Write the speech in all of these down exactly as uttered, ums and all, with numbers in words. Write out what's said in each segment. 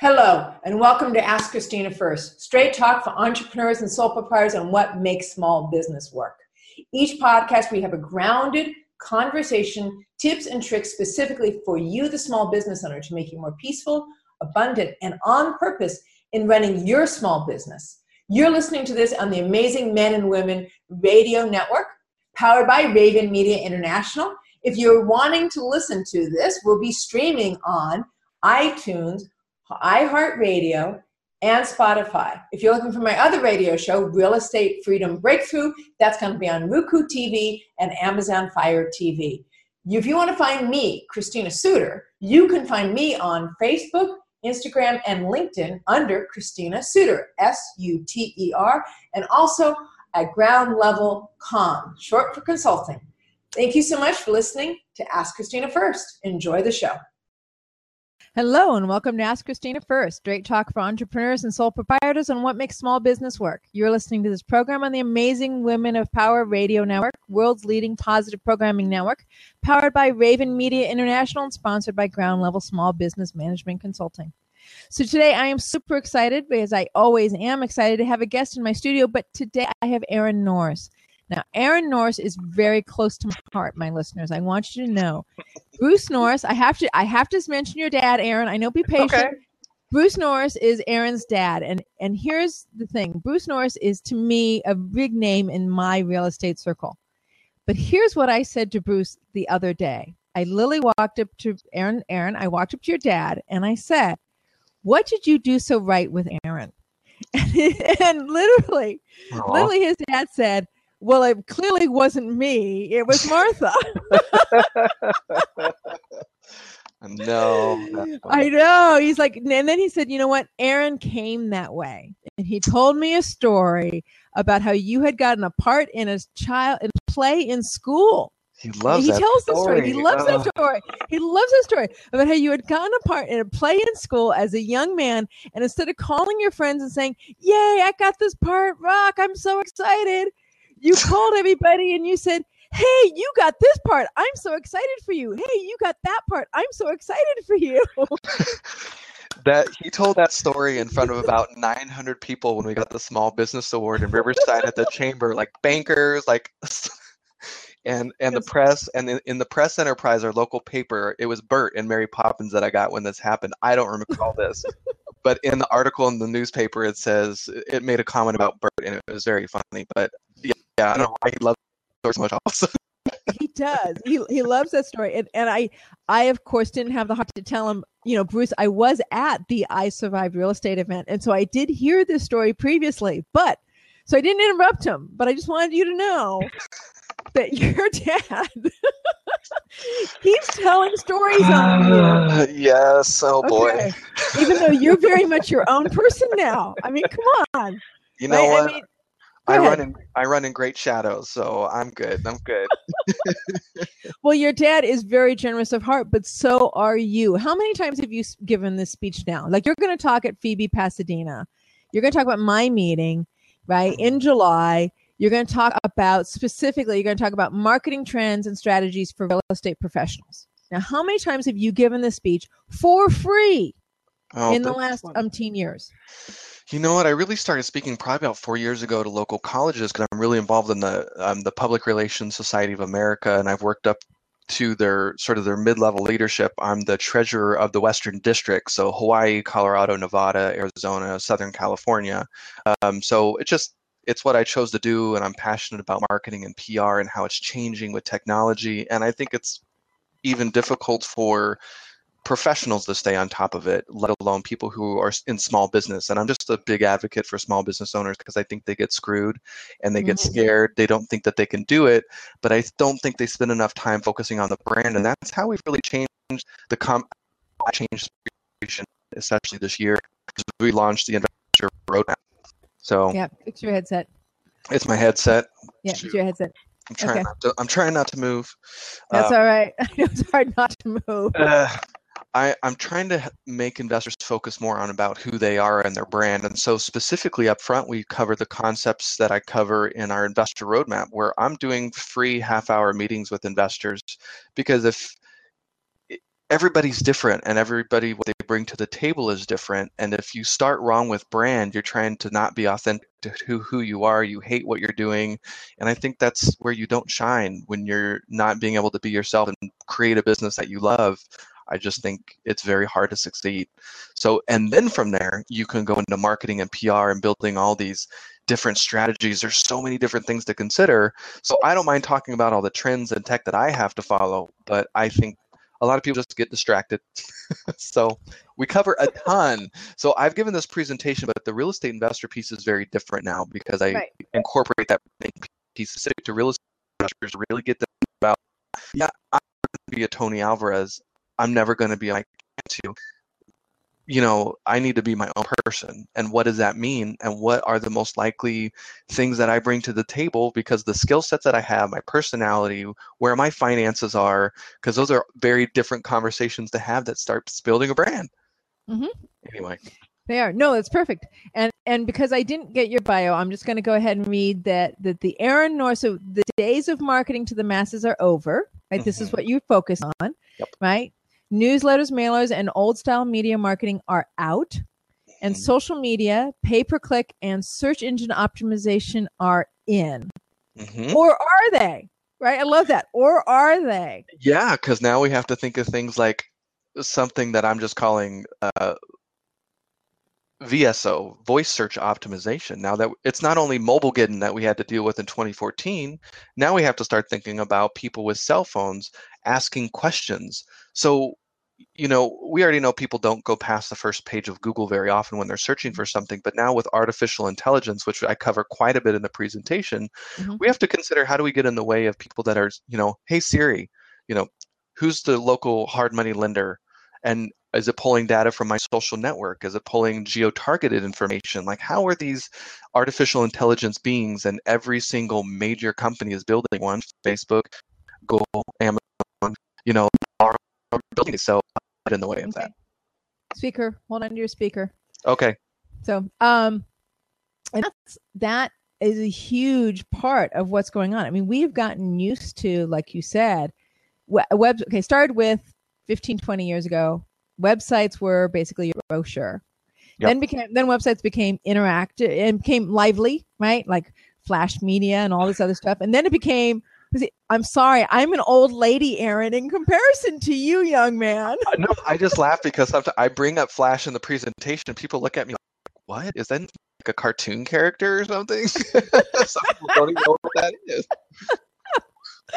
Hello, and welcome to Ask Christina First, straight talk for entrepreneurs and sole proprietors on what makes small business work. Each podcast, we have a grounded conversation, tips and tricks specifically for you, the small business owner, to make you more peaceful, abundant, and on purpose in running your small business. You're listening to this on the Amazing Men and Women Radio Network, powered by Raven Media International. If you're wanting to listen to this, we'll be streaming on iTunes, iHeartRadio, and Spotify. If you're looking for my other radio show, Real Estate Freedom Breakthrough, that's going to be on Roku T V and Amazon Fire T V. If you want to find me, Christina Suter, you can find me on Facebook, Instagram, and LinkedIn under Christina Suter, S U T E R, and also at Ground Level Com, short for consulting. Thank you so much for listening to Ask Christina First. Enjoy the show. Hello, and welcome to Ask Christina First, straight talk for entrepreneurs and sole proprietors on what makes small business work. You're listening to this program on the Amazing Women of Power Radio Network, world's leading positive programming network, powered by Raven Media International and sponsored by Ground Level Small Business Management Consulting. So today I am super excited, because I always am excited to have a guest in my studio, but today I have Aaron Norris. Now, Aaron Norris is very close to my heart, my listeners. I want you to know. Bruce Norris, I have to I have to mention your dad, Aaron. I know, be patient. Okay. Bruce Norris is Aaron's dad. And and here's the thing. Bruce Norris is, to me, a big name in my real estate circle. But here's what I said to Bruce the other day. I literally walked up to Aaron, Aaron, I walked up to your dad, and I said, "What did you do so right with Aaron?" And, and literally, Aww. literally his dad said, "Well, it clearly wasn't me. It was Martha." No. I know. He's like, and then he said, "You know what? Aaron came that way. And he told me a story about how you had gotten a part in a child in a play in school." He loves he that tells story. The story. He loves oh. that story. He loves that story about how you had gotten a part in a play in school as a young man, and instead of calling your friends and saying, "Yay, I got this part, rock, I'm so excited," you called everybody and you said, "Hey, you got this part. I'm so excited for you. Hey, you got that part. I'm so excited for you." That he told that story in front of about nine hundred people when we got the Small Business Award in Riverside at the Chamber, like bankers, like and and the press, and in, in the press enterprise, our local paper. It was Bert and Mary Poppins that I got when this happened. I don't remember all this. But in the article in the newspaper, it says it made a comment about Bert, and it was very funny. But yeah, yeah I don't know why he loves it so much also. He does. He he loves that story. And and I, I, of course, didn't have the heart to tell him, you know, "Bruce, I was at the I Survived Real Estate event. And so I did hear this story previously." But so I didn't interrupt him. But I just wanted you to know that your dad keeps telling stories on you. Uh, yes, oh okay. boy. Even though you're very much your own person now. I mean, come on. You know I, what? I, mean, I run in I run in great shadows, so I'm good. I'm good. Well, your dad is very generous of heart, but so are you. How many times have you given this speech now? Like, you're going to talk at Phoebe Pasadena. You're going to talk about my meeting, right, in July. You're going to talk about, specifically, you're going to talk about marketing trends and strategies for real estate professionals. Now, how many times have you given this speech for free oh, in the last umpteen years? You know what? I really started speaking probably about four years ago to local colleges, because I'm really involved in the um, the Public Relations Society of America, and I've worked up to their sort of their mid-level leadership, I'm the treasurer of the Western District, so Hawaii, Colorado, Nevada, Arizona, Southern California. Um, so it just it's what I chose to do, and I'm passionate about marketing and P R and how it's changing with technology. And I think it's even difficult for professionals to stay on top of it, let alone people who are in small business. And I'm just a big advocate for small business owners because I think they get screwed and they get mm-hmm. scared. They don't think that they can do it, but I don't think they spend enough time focusing on the brand. And that's how we've really changed the com- change essentially this year. We launched the investor roadmap. So yeah, it's your headset. It's my headset. Yeah, it's your headset. I'm trying, okay. not, to, I'm trying not to move. That's um, all right. I know it's hard not to move. Uh, I, I'm trying to make investors focus more on about who they are and their brand. And so specifically up front, we cover the concepts that I cover in our investor roadmap, where I'm doing free half hour meetings with investors, because if everybody's different and everybody, what they bring to the table is different. And if you start wrong with brand, you're trying to not be authentic to who, who you are, you hate what you're doing. And I think that's where you don't shine, when you're not being able to be yourself and create a business that you love. I just think it's very hard to succeed. So, and then from there, you can go into marketing and P R and building all these different strategies. There's so many different things to consider. So I don't mind talking about all the trends and tech that I have to follow, but I think a lot of people just get distracted. So we cover a ton. So I've given this presentation, but the real estate investor piece is very different now, because I right. incorporate that piece specific to real estate investors to really get them about, yeah, I'm going to be a Tony Alvarez. I'm never going to be like you. You know, I need to be my own person. And what does that mean? And what are the most likely things that I bring to the table? Because the skill sets that I have, my personality, where my finances are, because those are very different conversations to have that starts building a brand. Mm-hmm. Anyway. They are. No, that's perfect. And and because I didn't get your bio, I'm just going to go ahead and read that that the Aaron Norris, so the days of marketing to the masses are over, right? Mm-hmm. This is what you focus on, yep. right? Newsletters, mailers, and old-style media marketing are out. And social media, pay-per-click, and search engine optimization are in. Mm-hmm. Or are they? Right? I love that. Or are they? Yeah, because now we have to think of things like something that I'm just calling uh, V S O, voice search optimization. Now that it's not only mobile-getting that we had to deal with in twenty fourteen, now we have to start thinking about people with cell phones asking questions. So, you know, we already know people don't go past the first page of Google very often when they're searching for something. But now with artificial intelligence, which I cover quite a bit in the presentation, mm-hmm. we have to consider, how do we get in the way of people that are, you know, hey, Siri, you know, who's the local hard money lender? And is it pulling data from my social network? Is it pulling geo-targeted information? Like, how are these artificial intelligence beings? And every single major company is building one, Facebook, Google, Amazon, you know, are building itself in the way of okay. that. Speaker, hold on to your speaker. Okay. So, um, and that's, that is a huge part of what's going on. I mean, we've gotten used to, like you said, web, okay, started with fifteen, twenty years ago, websites were basically your brochure. Yep. Then became, then websites became interactive and became lively, right? Like flash media and all this other stuff. And then it became, I'm sorry, I'm an old lady, Aaron, in comparison to you, young man. No, I just laugh because I bring up Flash in the presentation and people look at me like, what? Is that like a cartoon character or something? Some people don't even know what that is.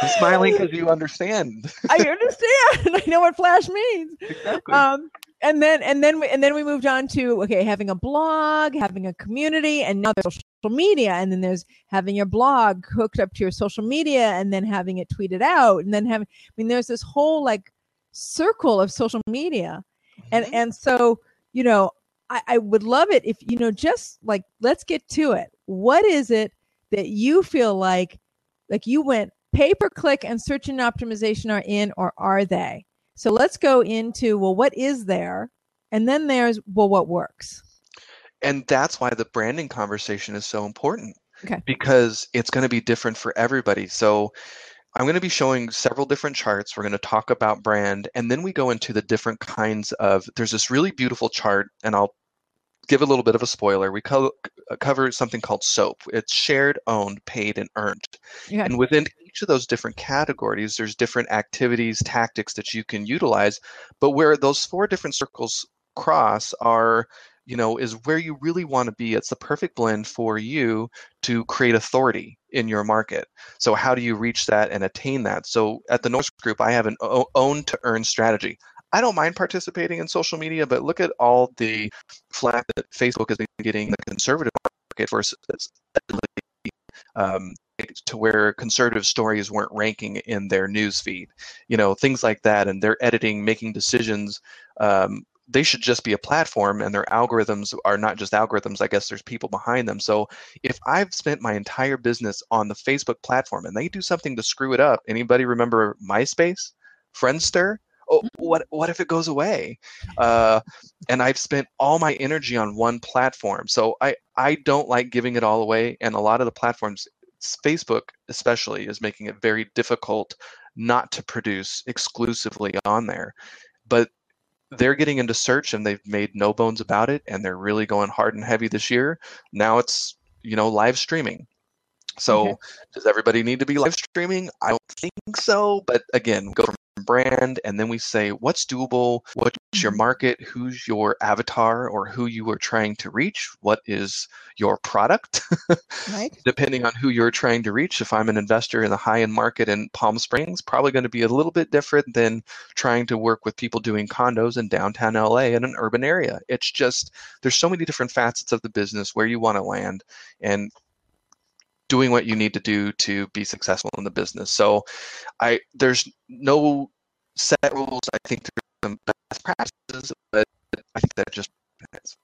I'm smiling because you understand. I understand. I know what Flash means. Exactly. Um, and then and then we, and then we moved on to okay, having a blog, having a community, and now there's social media, and then there's having your blog hooked up to your social media, and then having it tweeted out, and then having. I mean, there's this whole like circle of social media, mm-hmm. and and so you know, I, I would love it if you know, just like let's get to it. What is it that you feel like, like you went? Pay-per-click and search and optimization are in, or are they? So let's go into, well, what is there? And then there's, well, what works? And that's why the branding conversation is so important, okay. because it's going to be different for everybody. So I'm going to be showing several different charts. We're going to talk about brand, and then we go into the different kinds of, there's this really beautiful chart, and I'll give a little bit of a spoiler. We co- cover something called SOAP. It's shared, owned, paid, and earned. Yeah. And within each each of those different categories, there's different activities, tactics that you can utilize. But where those four different circles cross are, you know, is where you really want to be. It's the perfect blend for you to create authority in your market. So how do you reach that and attain that? So at the Norris Group, I have an own to earn strategy. I don't mind participating in social media, but look at all the flack that Facebook has been getting the conservative market versus um, to where conservative stories weren't ranking in their news feed, you know, things like that. And they're editing, making decisions. Um, they should just be a platform, and their algorithms are not just algorithms. I guess there's people behind them. So if I've spent my entire business on the Facebook platform and they do something to screw it up, anybody remember MySpace, Friendster? Oh, what what if it goes away? Uh, and I've spent all my energy on one platform. So I, I don't like giving it all away. And a lot of the platforms, Facebook especially, is making it very difficult not to produce exclusively on there. But they're getting into search, and they've made no bones about it. And they're really going hard and heavy this year. Now it's, you know, live streaming. So mm-hmm. Does everybody need to be live streaming? I don't think so. But again, go from brand, and then we say what's doable, what's your market, who's your avatar or who you are trying to reach, what is your product, right? Depending on who you're trying to reach. If I'm an investor in the high-end market in Palm Springs, probably going to be a little bit different than trying to work with people doing condos in downtown L A in an urban area. It's just, there's so many different facets of the business where you want to land and doing what you need to do to be successful in the business. So I there's no set rules. I think there's some best practices, but I think that just depends.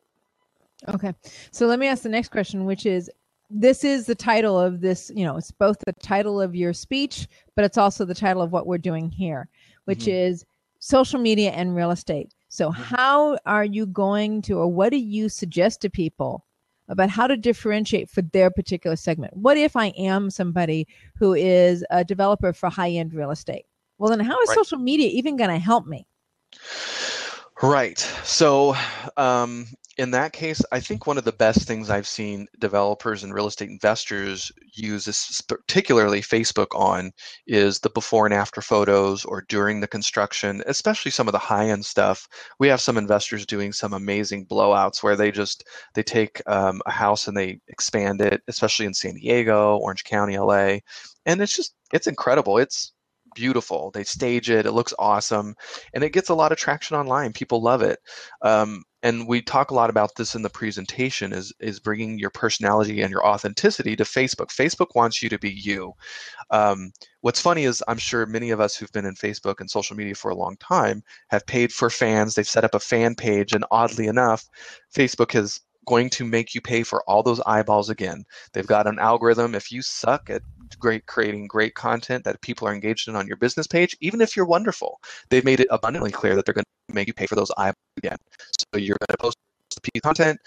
Okay. So let me ask the next question, which is, this is the title of this, you know, it's both the title of your speech, but it's also the title of what we're doing here, which mm-hmm. is social media and real estate. So mm-hmm. how are you going to, or what do you suggest to people about how to differentiate for their particular segment? What if I am somebody who is a developer for high-end real estate? Well, then how is right. social media even going to help me? Right. So um, in that case, I think one of the best things I've seen developers and real estate investors use, this particularly Facebook on, is the before and after photos or during the construction, especially some of the high-end stuff. We have some investors doing some amazing blowouts where they just, they take um, a house and they expand it, especially in San Diego, Orange County, L A. And it's just, it's incredible. It's beautiful. They stage it. It looks awesome. And it gets a lot of traction online. People love it. Um, and we talk a lot about this in the presentation, is, is bringing your personality and your authenticity to Facebook. Facebook wants you to be you. Um, what's funny is I'm sure many of us who've been in Facebook and social media for a long time have paid for fans. They've set up a fan page. And oddly enough, Facebook has going to make you pay for all those eyeballs again. They've got an algorithm. If you suck at great creating great content that people are engaged in on your business page, even if you're wonderful, they've made it abundantly clear that they're going to make you pay for those eyeballs again. So you're going to post the content.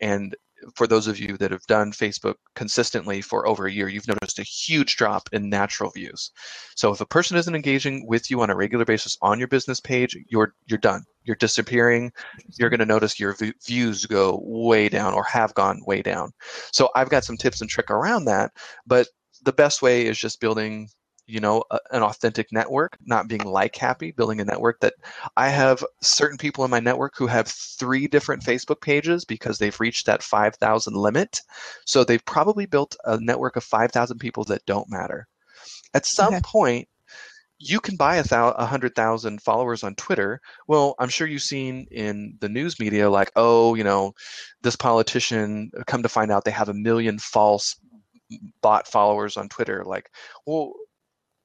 And for those of you that have done Facebook consistently for over a year, you've noticed a huge drop in natural views. So if a person isn't engaging with you on a regular basis on your business page, you're you're done. You're disappearing. You're going to notice your v- views go way down, or have gone way down. So I've got some tips and trick around that, but the best way is just building, you know, a, an authentic network, not being like happy, building a network. That I have certain people in my network who have three different Facebook pages because they've reached that five thousand limit. So they've probably built a network of five thousand people that don't matter. At some okay. point, you can buy a thousand, a hundred thousand followers on Twitter. Well, I'm sure you've seen in the news media, like, oh, you know, this politician, come to find out they have a million false bot followers on Twitter. Like, well,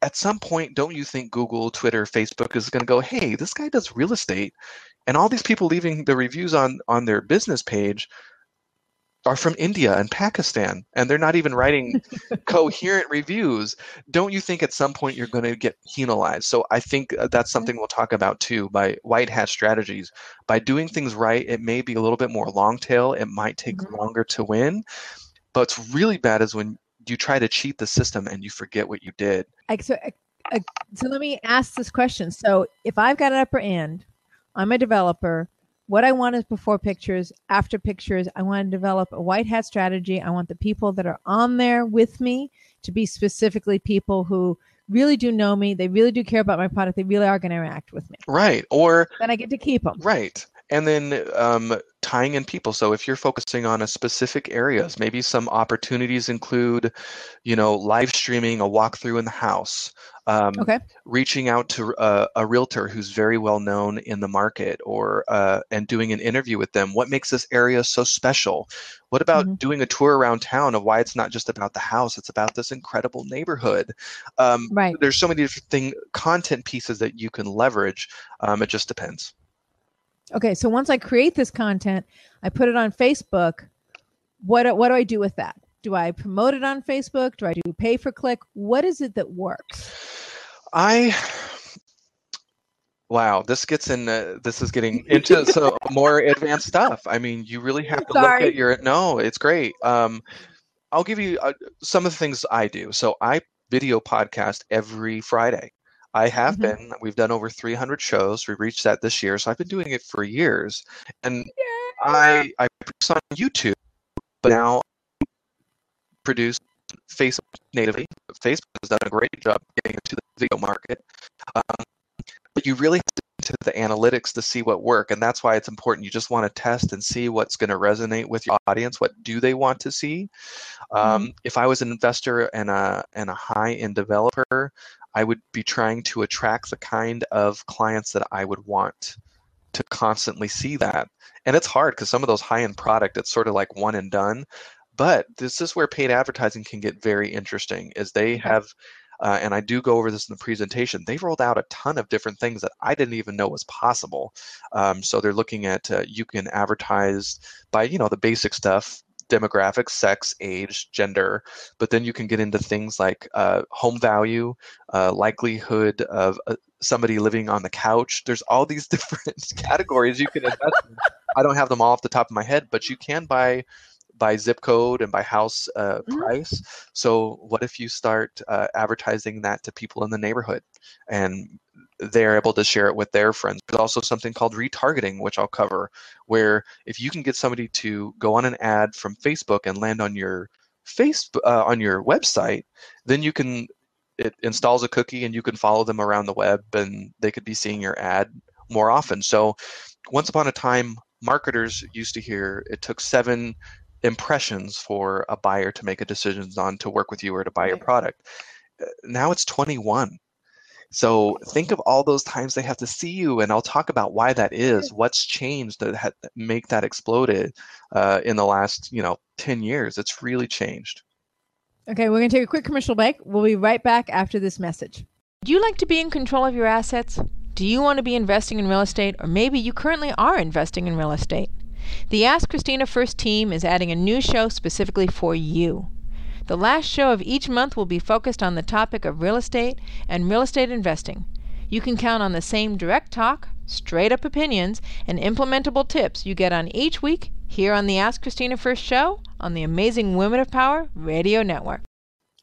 at some point, don't you think Google, Twitter, Facebook is going to go, hey, this guy does real estate, and all these people leaving the reviews on, on their business page are from India and Pakistan, and they're not even writing coherent reviews. Don't you think at some point you're going to get penalized? So I think that's something we'll talk about too, by white hat strategies. By doing things right, it may be a little bit more long tail. It might take mm-hmm. longer to win. But what's really bad is when you try to cheat the system and you forget what you did. So, so let me ask this question. So if I've got an upper end, I'm a developer, what I want is before pictures, after pictures. I want to develop a white hat strategy. I want the people that are on there with me to be specifically people who really do know me. They really do care about my product. They really are going to interact with me. Right. Or then I get to keep them. Right. And then um, tying in people. So if you're focusing on a specific areas, maybe some opportunities include, you know, live streaming, a walkthrough in the house, um, okay. reaching out to a, a realtor who's very well known in the market, or uh, and doing an interview with them. What makes this area so special? What about mm-hmm. doing a tour around town of why it's not just about the house, it's about this incredible neighborhood. Um, right. There's so many different thing, content pieces that you can leverage. Um, it just depends. Okay, so once I create this content, I put it on Facebook. What what do I do with that? Do I promote it on Facebook? Do I do pay for click? What is it that works? I wow, this gets in. Uh, this is getting into some more advanced stuff. I mean, you really have to Sorry. look at your. No, it's great. Um, I'll give you uh, some of the things I do. So I video podcast every Friday. I have mm-hmm. been, we've done over three hundred shows. We reached that this year. So I've been doing it for years. And yeah. I I produce on YouTube, but now I produce Facebook natively. Facebook has done a great job getting into the video market. Um, but you really have to into the analytics to see what work. And that's why it's important. You just want to test and see what's going to resonate with your audience. What do they want to see? Um, mm-hmm. If I was an investor and a, and a high-end developer, I would be trying to attract the kind of clients that I would want to constantly see that. And it's hard because some of those high-end product, it's sort of like one and done. But this is where paid advertising can get very interesting, is they have, uh, and I do go over this in the presentation, they've rolled out a ton of different things that I didn't even know was possible. Um, so they're looking at, uh, you can advertise by, you know, the basic stuff, demographics, sex, age, gender, but then you can get into things like uh, home value, uh, likelihood of uh, somebody living on the couch. There's all these different categories you can invest in. I don't have them all off the top of my head, but you can buy by zip code and by house uh, price. Mm-hmm. So what if you start uh, advertising that to people in the neighborhood, and they're able to share it with their friends? There's also something called retargeting, which I'll cover, where if you can get somebody to go on an ad from Facebook and land on your Facebook, uh, on your website, then you can, it installs a cookie and you can follow them around the web and they could be seeing your ad more often. So once upon a time, marketers used to hear it took seven impressions for a buyer to make a decision on to work with you or to buy your product. Now it's twenty-one. So think of all those times they have to see you, and I'll talk about why that is, what's changed that ha- make that exploded uh, in the last, you know, ten years. It's really changed. Okay, we're going to take a quick commercial break. We'll be right back after this message. Do you like to be in control of your assets? Do you want to be investing in real estate, or maybe you currently are investing in real estate? The Ask Christina First team is adding a new show specifically for you. The last show of each month will be focused on the topic of real estate and real estate investing. You can count on the same direct talk, straight-up opinions, and implementable tips you get on each week here on the Ask Christina First show on the Amazing Women of Power Radio Network.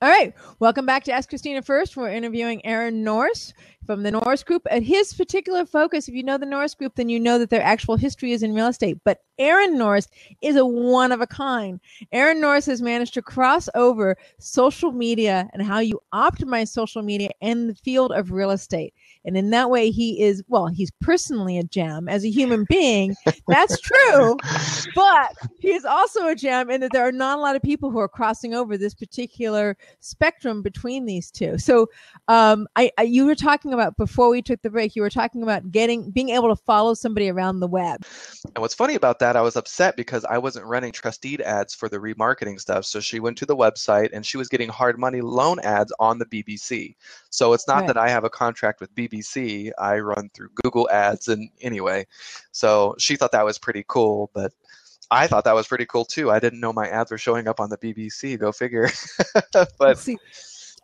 All right. Welcome back to Ask Christina First. We're interviewing Aaron Norris from the Norris Group. And his particular focus, if you know the Norris Group, then you know that their actual history is in real estate. But Aaron Norris is a one of a kind. Aaron Norris has managed to cross over social media and how you optimize social media and the field of real estate. And in that way, he is, well, he's personally a gem as a human being. That's true. But he is also a gem in that there are not a lot of people who are crossing over this particular spectrum between these two. So um, I, I, you were talking about, before we took the break, you were talking about getting, being able to follow somebody around the web. And what's funny about that, I was upset because I wasn't running Trusteed ads for the remarketing stuff. So she went to the website and she was getting hard money loan ads on the B B C. So it's not right. that I have a contract with B B C. B B C, I run through Google ads. And anyway, so she thought that was pretty cool, but I thought that was pretty cool too. I didn't know my ads were showing up on the B B C, go figure. But see,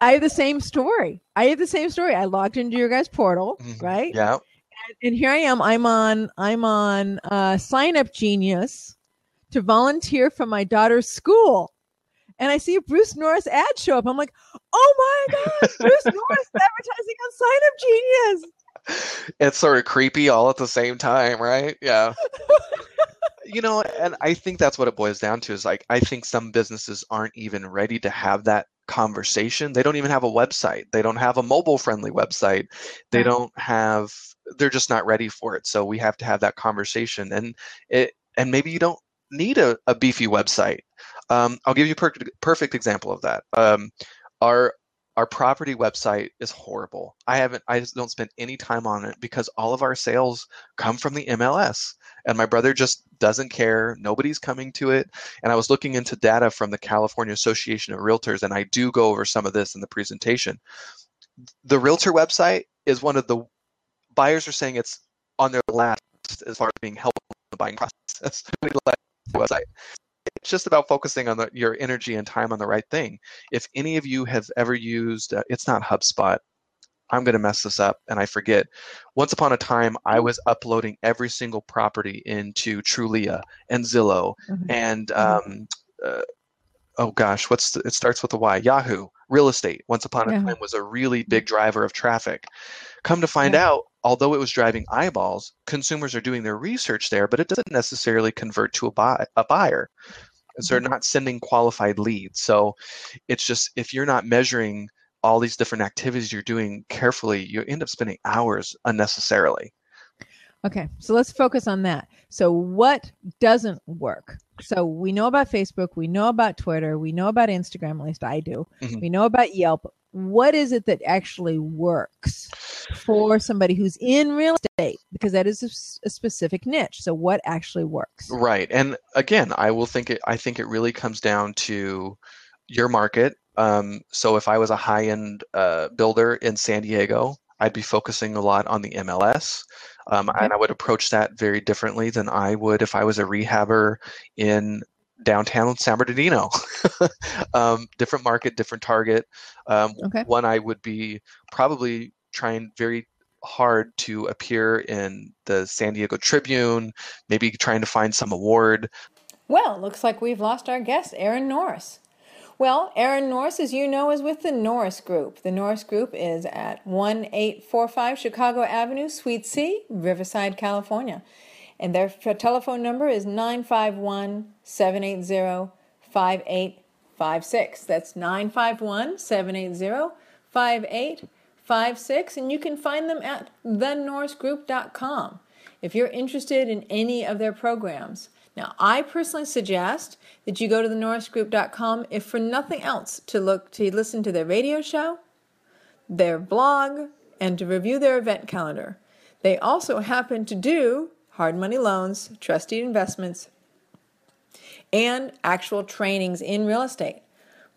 I have the same story. I have the same story. I logged into your guys' portal, mm-hmm. right? Yeah. And, and here I am, I'm on, I'm on uh, Sign Up Genius to volunteer for my daughter's school. And I see a Bruce Norris ad show up. I'm like, oh my God, Bruce Norris advertising on Sign Up Genius. It's sort of creepy all at the same time, right? Yeah. You know, and I think that's what it boils down to is like, I think some businesses aren't even ready to have that conversation. They don't even have a website. They don't have a mobile friendly website. They don't have, they're just not ready for it. So we have to have that conversation. And it, and maybe you don't need a, a beefy website. Um, I'll give you a per- perfect example of that. Um, our, Our property website is horrible. I haven't, I just don't spend any time on it because all of our sales come from the M L S, and my brother just doesn't care. Nobody's coming to it. And I was looking into data from the California Association of Realtors, and I do go over some of this in the presentation. The Realtor website is one of the, buyers are saying it's on their last as far as being helpful in the buying process. We like the website. It's just about focusing on the, your energy and time on the right thing. If any of you have ever used, uh, it's not HubSpot. I'm going to mess this up and I forget. Once upon a time, I was uploading every single property into Trulia and Zillow mm-hmm. and, um, uh, oh gosh, what's the, it starts with a Y, Yahoo. Real estate, once upon a yeah. time, was a really big driver of traffic. Come to find yeah. out, although it was driving eyeballs, consumers are doing their research there, but it doesn't necessarily convert to a, buy, a buyer. And so they're not sending qualified leads. So it's just, if you're not measuring all these different activities you're doing carefully, you end up spending hours unnecessarily. Okay, so let's focus on that. So what doesn't work? So we know about Facebook, we know about Twitter, we know about Instagram, at least I do. Mm-hmm. We know about Yelp. What is it that actually works for somebody who's in real estate? Because that is a, a specific niche. So what actually works? Right. And again, I will think it, I think it really comes down to your market. Um, so if I was a high-end uh, builder in San Diego, I'd be focusing a lot on the M L S. Um, and I would approach that very differently than I would if I was a rehabber in downtown San Bernardino. um, different market, different target. Um, okay. One, I would be probably trying very hard to appear in the San Diego Tribune, maybe trying to find some award. Well, looks like we've lost our guest, Aaron Norris. Well, Aaron Norris, as you know, is with the Norris Group. The Norris Group is at one eight four five Chicago Avenue, Suite C, Riverside, California. And their telephone number is nine five one, seven eight zero, five eight five six. That's nine five one, seven eight zero, five eight five six. And you can find them at the norris group dot com if you're interested in any of their programs. Now, I personally suggest that you go to the norris group dot com if for nothing else to look to listen to their radio show, their blog, and to review their event calendar. They also happen to do hard money loans, trustee investments, and actual trainings in real estate.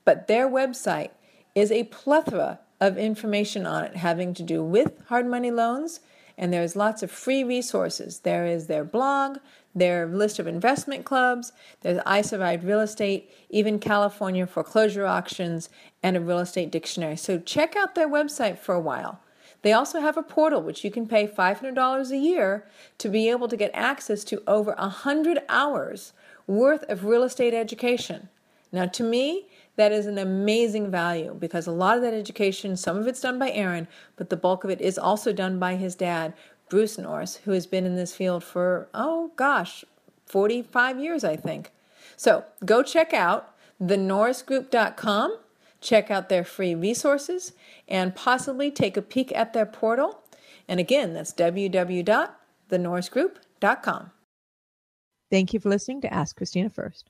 But their website is a plethora of information on it having to do with hard money loans, and there's lots of free resources. There is their blog, their list of investment clubs, there's I Survived Real Estate, even California foreclosure auctions, and a real estate dictionary. So check out their website for a while. They also have a portal which you can pay five hundred dollars a year to be able to get access to over one hundred hours worth of real estate education. Now, to me, that is an amazing value because a lot of that education, some of it's done by Aaron, but the bulk of it is also done by his dad, Bruce Norris, who has been in this field for, oh gosh, forty-five years, I think. So go check out the norris group dot com, check out their free resources, and possibly take a peek at their portal. And again, that's w w w dot the norris group dot com. Thank you for listening to Ask Christina First.